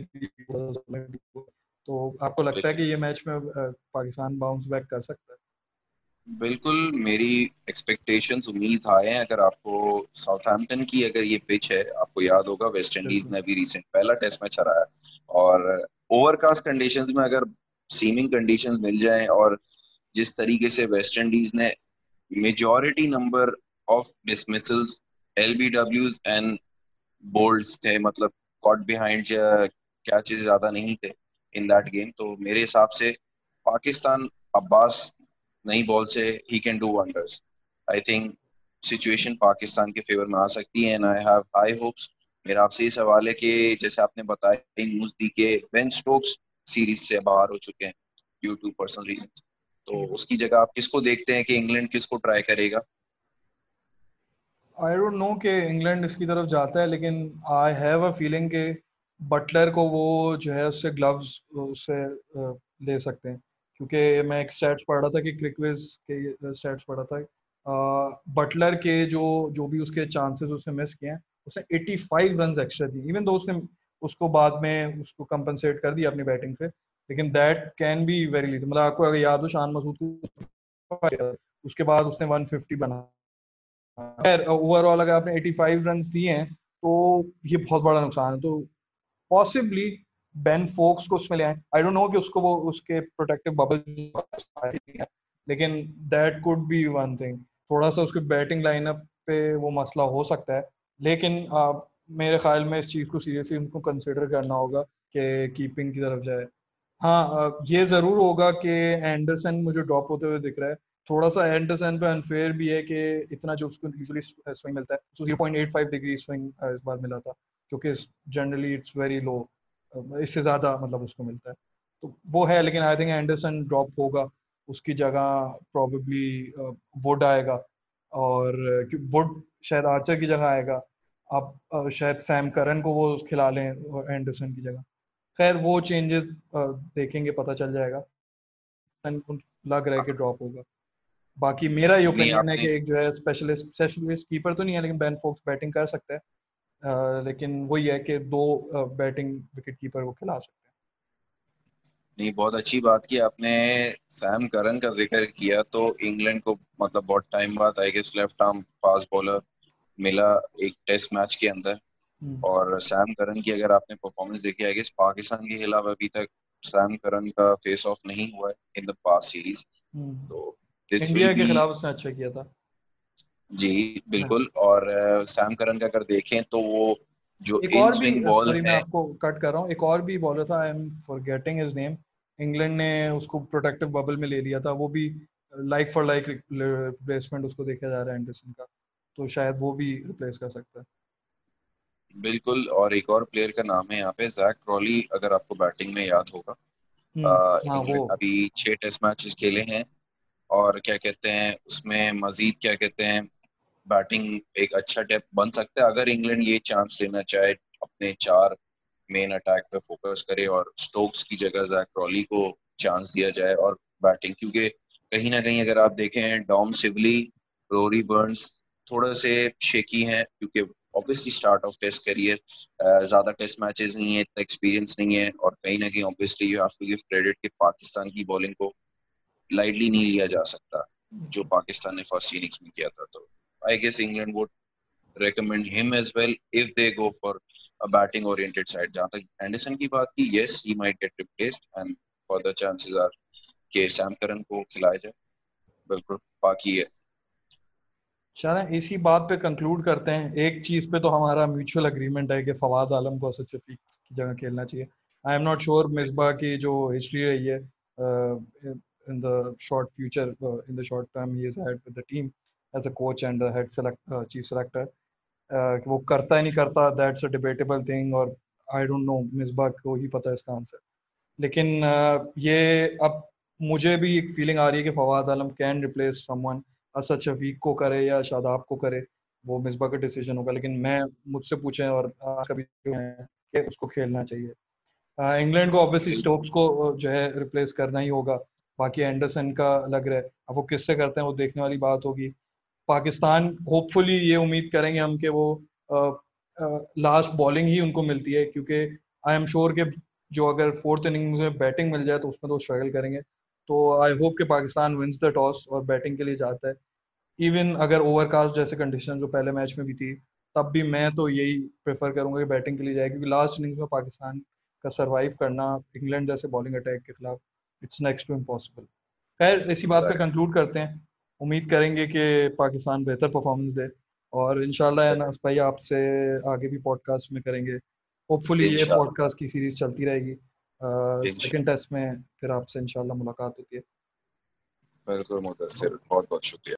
تو آپ کو لگتا ہے کہ یہ میچ میں پاکستان باؤنس بیک کر سکتا ہے؟ بالکل, میری ایکسپیکٹیشنز امید آئے ہیں. اگر آپ کو ساؤتھ ہیمپٹن کی اگر یہ پچ ہے, آپ کو یاد ہوگا ویسٹ انڈیز نے ابھی ریسنٹ پہلا ٹیسٹ میچ ہرایا, اور اوور کاسٹ کنڈیشنز میں اگر سیمنگ کنڈیشنز مل جائیں, اور جس طریقے سے ویسٹ انڈیز نے majority number of dismissals LBWs and bowleds تھے, مطلب کاٹ بیہائنڈ کیچز زیادہ نہیں تھے ان دیٹ گیم, تو میرے حساب سے پاکستان عباس نئی بال سے ہی can do wonders. I think situation Pakistan کے فیور میں آ سکتی ہے, and I have high hopes. میرا آپ سے یہ سوال ہے کہ جیسے آپ نے بتایا نیوز دی کہ بین اسٹوکس سیریز سے باہر ہو چکے ہیں ڈیو ٹو پرسنل ریزنز, تو اس کی جگہ آپ کس کو دیکھتے ہیں کہ انگلینڈ کس کو ٹرائی کرے گا؟ آئی ڈونٹ نو کہ انگلینڈ اس کی طرف جاتا ہے, لیکن آئی ہیو اے فیلنگ کہ بٹلر کو وہ جو ہے اس سے گلوز اس سے لے سکتے ہیں, کیونکہ میں ایک سٹیٹس پڑھ رہا تھا کہ کرکویز کے سٹیٹس پڑھ رہا تھا, بٹلر کے جو بھی اس کے چانسز اس نے مس کیے ہیں, اس نے 85 رنز ایکسٹرا دی, ایون دو اس نے اس کو بعد میں اس کو کمپنسیٹ کر دیا اپنی بیٹنگ سے, لیکن that can be very little. مطلب آپ کو اگر یاد ہو شان مسعود کو اس کے بعد اس نے 150 بنا. خیر, اوور آل اگر آپ نے 85 رنز دیے ہیں تو یہ بہت بڑا نقصان ہے. تو پاسبلی بین فوکس کو اس میں لے آئیں, آئی ڈونٹ نو کہ اس کو وہ اس کے پروٹیکٹیو ببل, لیکن that could be one thing. تھوڑا سا اس کے بیٹنگ لائن اپ پہ وہ مسئلہ ہو سکتا ہے, لیکن میرے خیال میں اس چیز کو سیریسلی ان کو کنسیڈر کرنا ہوگا کہ کیپنگ کی طرف جائے. ہاں, یہ ضرور ہوگا کہ اینڈرسن مجھے ڈراپ ہوتے ہوئے دکھ رہا ہے, تھوڑا سا اینڈرسن پہ انفیئر بھی ہے کہ اتنا جو اس کو یوزلی سوئنگ ملتا ہے, اس کو 0.85 ڈگری سوئنگ اس بار ملا تھا, جو کہ جنرلی اٹس ویری لو, اس سے زیادہ مطلب اس کو ملتا ہے, تو وہ ہے. لیکن آئی تھنک اینڈرسن ڈراپ ہوگا, اس کی جگہ پرابیبلی ووڈ آئے گا, اور ووڈ شاید آرچر کی جگہ آئے گا. آپ شاید سیم کرن کو وہ کھلا لیں اینڈرسن کی جگہ. خیر, وہ چینجز دیکھیں گے, پتہ چل جائے گا. لگ رہا ہے کہ ڈراپ ہوگا. باقی میرا یہ اوپینین ہے کہ ایک جو ہے اسپیشلسٹ کیپر تو نہیں ہے, لیکن بین فوکس بیٹنگ کر سکتا ہے, لیکن وہی ہے کہ دو بیٹنگ وکٹ کیپر وہ کھلا سکتے ہیں. نہیں, بہت اچھی بات کی آپ نے سام کرن کا ذکر کیا, تو انگلینڈ کو مطلب بہت ٹائم بعد I guess left arm fast bowler ملا ایک ٹیسٹ میچ کے اندر, اور سام کرن کی اگر آپ نے پرفارمنس دیکھی آئی گیس پاکستان کے خلاف ابھی تک سام کرن کا فیس آف نہیں ہوا ہے ان دا پاسٹ سیریز, تو انڈیا کے خلاف اس نے اچھا کیا تھا. جی بالکل, اور سام کرن کا اگر دیکھیں تو وہ جو ان سوئنگ بال ہے, میں آپ کو کٹ کر رہا ہوں, ایک اور بھی بالر تھا, I am forgetting his name, England نے اس کو پروٹیکٹیو ببل میں لے لیا تھا, وہ بھی لائک فار لائک ریپلیسمنٹ اس کو دیکھا جا رہا ہے اینڈرسن کا, تو شاید وہ بھی ریپلیس کر سکتا ہے. بالکل, اور ایک اور پلیئر کا نام ہے یہاں پہ زیک کرالی, اگر آپ کو بیٹنگ میں یاد ہوگا, انگلینڈ ابھی 6 ٹیسٹ میچز کھیلے ہیں, اور کیا کہتے ہیں اس میں مزید کیا کہتے ہیں بیٹنگ ایک اچھا ٹیپ بن سکتا ہے اگر انگلینڈ یہ چانس لینا چاہے, اپنے 4 مین اٹیک پہ فوکس کرے, اور اسٹوکس کی جگہ زیک کرالی کو چانس دیا جائے, اور بیٹنگ کیونکہ کہیں نہ کہیں اگر آپ دیکھیں ڈوم سیولی, روری برنز تھوڑا سے شیکی ہیں, کیونکہ obviously start of test career, زیادہ ٹیسٹ میچز نہیں ہیں, اتنا ایکسپیرینس نہیں ہے, اور کہیں نہ کہیں obviously you have to give credit کہ پاکستان کی بالنگ کو لائٹلی نہیں لیا جا سکتا, جو پاکستان نے فرسٹ اننگز میں کیا تھا. تو I guess England would recommend ہم as well if they go for batting oriented side. جہاں تک اینڈرسن کی بات کی, yes he might get replaced and further chances are کہ سام کرن کو کھلایا جائے. بالکل باقی ہے چلیں اسی بات پہ کنکلوڈ کرتے ہیں. ایک چیز پہ تو ہمارا میوچول اگریمنٹ ہے کہ فواد عالم کو اسد شفیق کی جگہ کھیلنا چاہیے. I am not sure Misbah کی جو ہسٹری رہی ہے in the short future, in the short term he has had with the team as a coach and a head chief selector, wo karta hai nahi karta, that's a debatable thing or I don't know. Misbah ko hi pata hai iska answer. Lekin ye ab mujhe bhi ek feeling aa rahi hai ki Fawad Alam can replace someone. Asad Shafiq ko kare ya Shadab ko kare wo Misbah ka decision hoga, lekin main mujhse puche aur aaj kabhi ke usko khelna chahiye. England ko obviously Stokes ko jo hai replace karna hi hoga. باقی Anderson کا لگ رہا ہے, اب وہ کس سے کرتے ہیں وہ دیکھنے والی بات ہوگی. پاکستان ہوپ فلی یہ امید کریں گے ہم کہ وہ لاسٹ بالنگ ہی ان کو ملتی ہے, کیونکہ آئی ایم شیور کہ جو اگر فورتھ اننگز میں بیٹنگ مل جائے تو اس میں تو اسٹرگل کریں گے. تو آئی ہوپ کہ پاکستان ونس دا ٹاس اور بیٹنگ کے لیے جاتا ہے. ایون اگر اوور کاسٹ جیسے کنڈیشن جو پہلے میچ میں بھی تھی, تب بھی میں تو یہی پریفر کروں گا کہ بیٹنگ کے لیے جائے, کیونکہ لاسٹ اننگز میں پاکستان کا سروائیو کرنا انگلینڈ جیسے بالنگ اٹیک کے خلاف It's next to impossible. خیر اسی بات پہ کنکلوڈ کرتے ہیں. امید کریں گے کہ پاکستان بہتر پرفارمنس دے اور انشاءاللہ انس بھائی آپ سے آگے بھی پوڈ کاسٹ میں کریں گے. ہوپ فلی یہ پوڈ کاسٹ کی سیریز چلتی رہے گی. سیکنڈ ٹیسٹ میں پھر آپ سے انشاءاللہ ملاقات ہوتی ہے. بالکل مدثر, بہت بہت شکریہ.